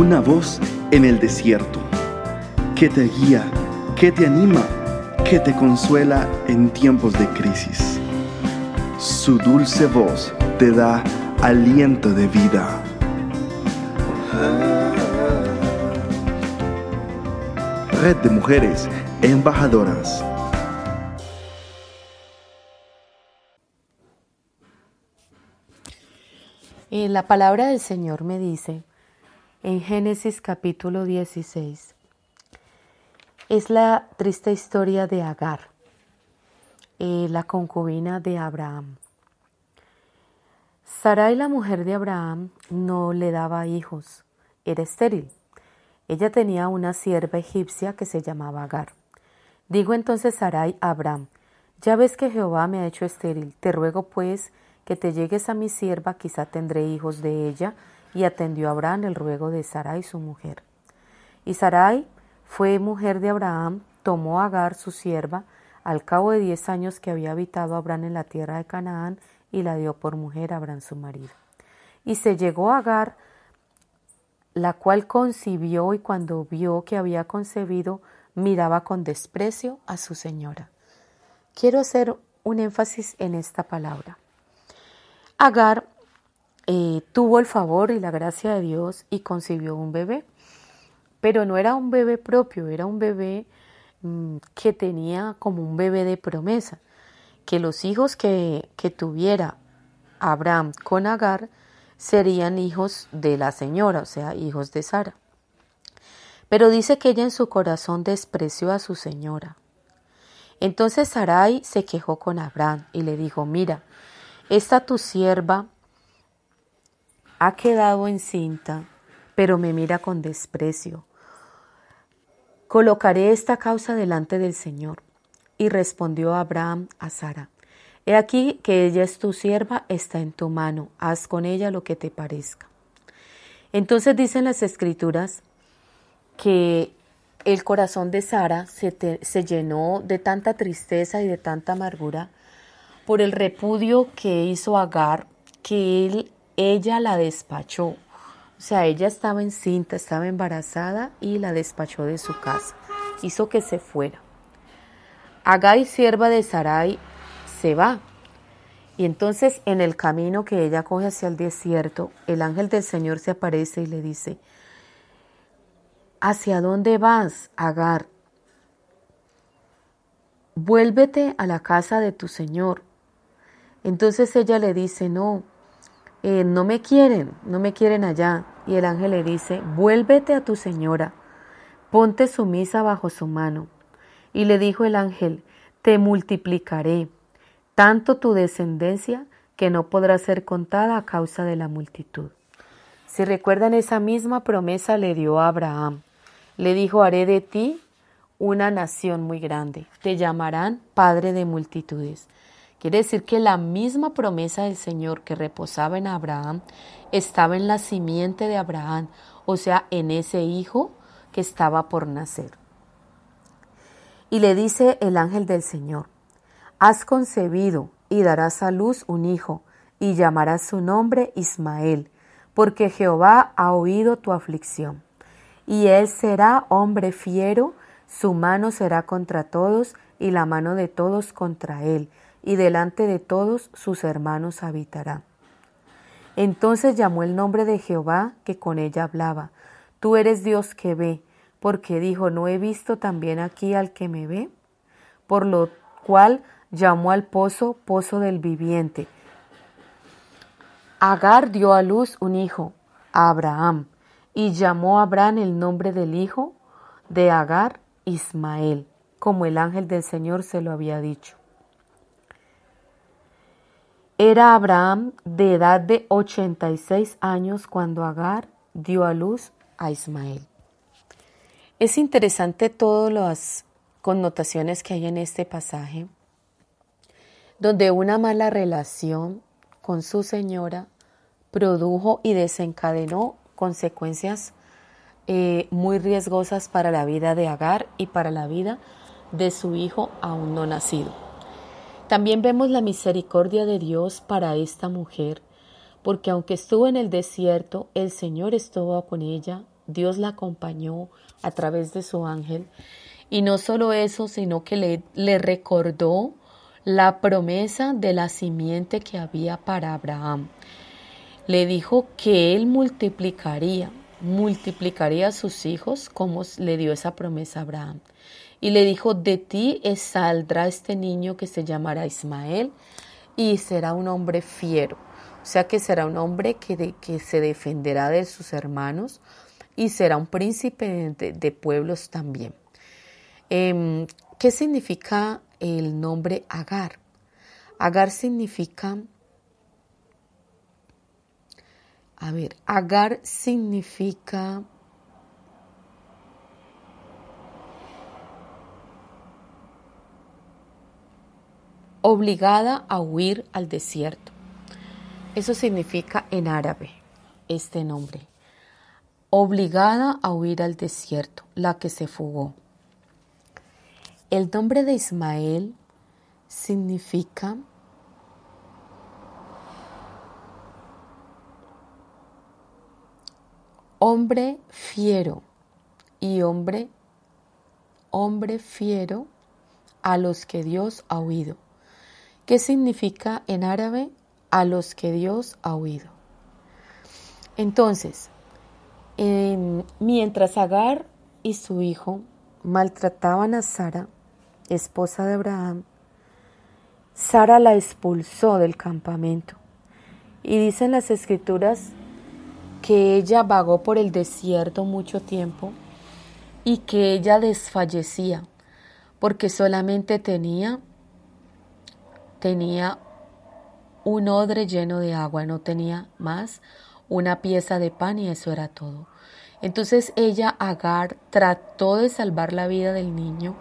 una voz en el desierto, que te guía, que te anima, que te consuela en tiempos de crisis. Su dulce voz te da aliento de vida. Red de Mujeres Embajadoras. La palabra del Señor me dice en Génesis capítulo 16, es la triste historia de Agar, la concubina de Abraham. Sarai, la mujer de Abraham, no le daba hijos, era estéril. Ella tenía una sierva egipcia que se llamaba Agar. Dijo entonces Sarai a Abraham: ya ves que Jehová me ha hecho estéril, te ruego pues que te llegues a mi sierva, quizá tendré hijos de ella. Y atendió a Abraham el ruego de Sarai su mujer. Y Sarai fue mujer de Abraham, tomó a Agar su sierva, al cabo de 10 años que había habitado Abraham en la tierra de Canaán, y la dio por mujer a Abraham su marido. Y se llegó a Agar, la cual concibió, y cuando vio que había concebido, miraba con desprecio a su señora. Quiero hacer un énfasis en esta palabra. Agar tuvo el favor y la gracia de Dios y concibió un bebé, pero no era un bebé propio, era un bebé que tenía como un bebé de promesa, que los hijos que tuviera Abraham con Agar serían hijos de la señora, o sea, hijos de Sara. Pero dice que ella en su corazón despreció a su señora. Entonces Sarai se quejó con Abraham y le dijo: mira, esta tu sierva ha quedado encinta, pero me mira con desprecio. Colocaré esta causa delante del Señor. Y respondió Abraham a Sara: he aquí que ella es tu sierva, está en tu mano, haz con ella lo que te parezca. Entonces dicen las Escrituras que el corazón de Sara se llenó de tanta tristeza y de tanta amargura por el repudio que hizo Agar, que ella la despachó. O sea, ella estaba encinta, estaba embarazada y la despachó de su casa. Hizo que se fuera. Agar, sierva de Sarai, se va. Y entonces en el camino que ella coge hacia el desierto, el ángel del Señor se aparece y le dice: ¿hacia dónde vas, Agar? Vuélvete a la casa de tu señor. Entonces ella le dice: no me quieren allá. Y el ángel le dice: vuélvete a tu señora, ponte sumisa bajo su mano. Y le dijo el ángel: te multiplicaré tanto tu descendencia que no podrá ser contada a causa de la multitud. Si recuerdan, esa misma promesa le dio a Abraham. Le dijo: haré de ti una nación muy grande, te llamarán padre de multitudes. Quiere decir que la misma promesa del Señor que reposaba en Abraham estaba en la simiente de Abraham, o sea, en ese hijo que estaba por nacer. Y le dice el ángel del Señor: has concebido y darás a luz un hijo, y llamarás su nombre Ismael, porque Jehová ha oído tu aflicción. Y él será hombre fiero, su mano será contra todos, y la mano de todos contra él, y delante de todos sus hermanos habitará. Entonces llamó el nombre de Jehová que con ella hablaba: tú eres Dios que ve, porque dijo: ¿no he visto también aquí al que me ve? Por lo cual llamó al pozo, pozo del viviente. Agar dio a luz un hijo, a Abraham, y llamó a Abraham el nombre del hijo de Agar, Ismael, como el ángel del Señor se lo había dicho. Era Abraham de edad de 86 años cuando Agar dio a luz a Ismael. Es interesante todas las connotaciones que hay en este pasaje, donde una mala relación con su señora produjo y desencadenó consecuencias muy riesgosas para la vida de Agar y para la vida de su hijo aún no nacido. También vemos la misericordia de Dios para esta mujer, porque aunque estuvo en el desierto, el Señor estuvo con ella Dios la acompañó a través de su ángel. Y no solo eso, sino que le recordó la promesa de la simiente que había para Abraham. Le dijo que él multiplicaría a sus hijos como le dio esa promesa a Abraham. Y le dijo, de ti saldrá este niño que se llamará Ismael y será un hombre fiero. O sea que será un hombre que se defenderá de sus hermanos y será un príncipe de pueblos también. ¿Qué significa el nombre Agar? Agar significa... obligada a huir al desierto. Eso significa en árabe este nombre. Obligada a huir al desierto, la que se fugó. El nombre de Ismael significa hombre fiero y hombre fiero a los que Dios ha oído. ¿Qué significa en árabe? A los que Dios ha oído. Entonces, mientras Agar y su hijo maltrataban a Sara, esposa de Abraham, Sara la expulsó del campamento. Y dicen las escrituras que ella vagó por el desierto mucho tiempo y que ella desfallecía porque solamente tenía un odre lleno de agua, no tenía más una pieza de pan y eso era todo. Entonces ella, Agar, trató de salvar la vida del niño,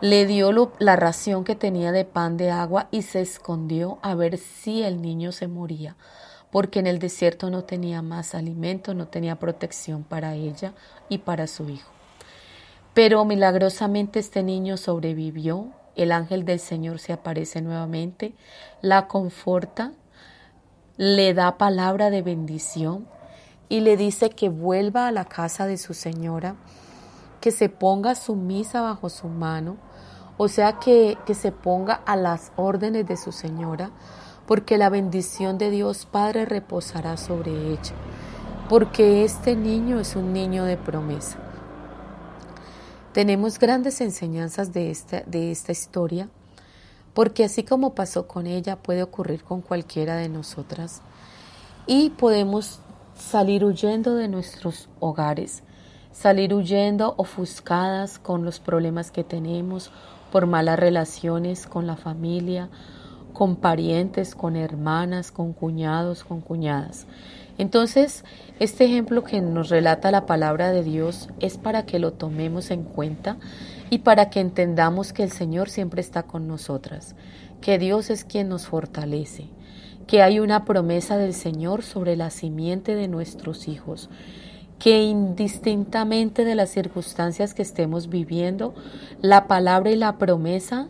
le dio la ración que tenía de pan, de agua y se escondió a ver si el niño se moría, porque en el desierto no tenía más alimento, no tenía protección para ella y para su hijo. Pero milagrosamente este niño sobrevivió. El ángel del Señor se aparece nuevamente, la conforta, le da palabra de bendición y le dice que vuelva a la casa de su señora, que se ponga sumisa bajo su mano, o sea que se ponga a las órdenes de su señora, porque la bendición de Dios Padre reposará sobre ella, porque este niño es un niño de promesa. Tenemos grandes enseñanzas de esta historia, porque así como pasó con ella, puede ocurrir con cualquiera de nosotras y podemos salir huyendo de nuestros hogares, salir huyendo ofuscadas con los problemas que tenemos, por malas relaciones con la familia, con parientes, con hermanas, con cuñados, con cuñadas. Entonces, este ejemplo que nos relata la palabra de Dios es para que lo tomemos en cuenta y para que entendamos que el Señor siempre está con nosotras, que Dios es quien nos fortalece, que hay una promesa del Señor sobre la simiente de nuestros hijos, que indistintamente de las circunstancias que estemos viviendo, la palabra y la promesa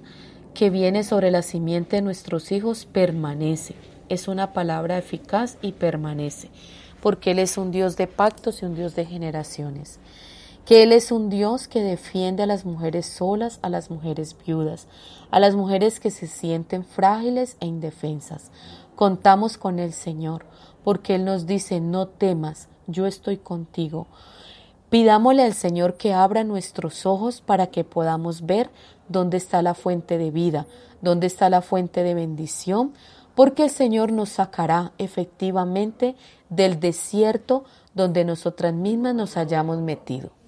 que viene sobre la simiente de nuestros hijos permanece. Es una palabra eficaz y permanece, porque Él es un Dios de pactos y un Dios de generaciones. Que Él es un Dios que defiende a las mujeres solas, a las mujeres viudas, a las mujeres que se sienten frágiles e indefensas. Contamos con el Señor, porque Él nos dice, no temas, yo estoy contigo. Pidámosle al Señor que abra nuestros ojos para que podamos ver dónde está la fuente de vida, dónde está la fuente de bendición, porque el Señor nos sacará efectivamente del desierto donde nosotras mismas nos hayamos metido.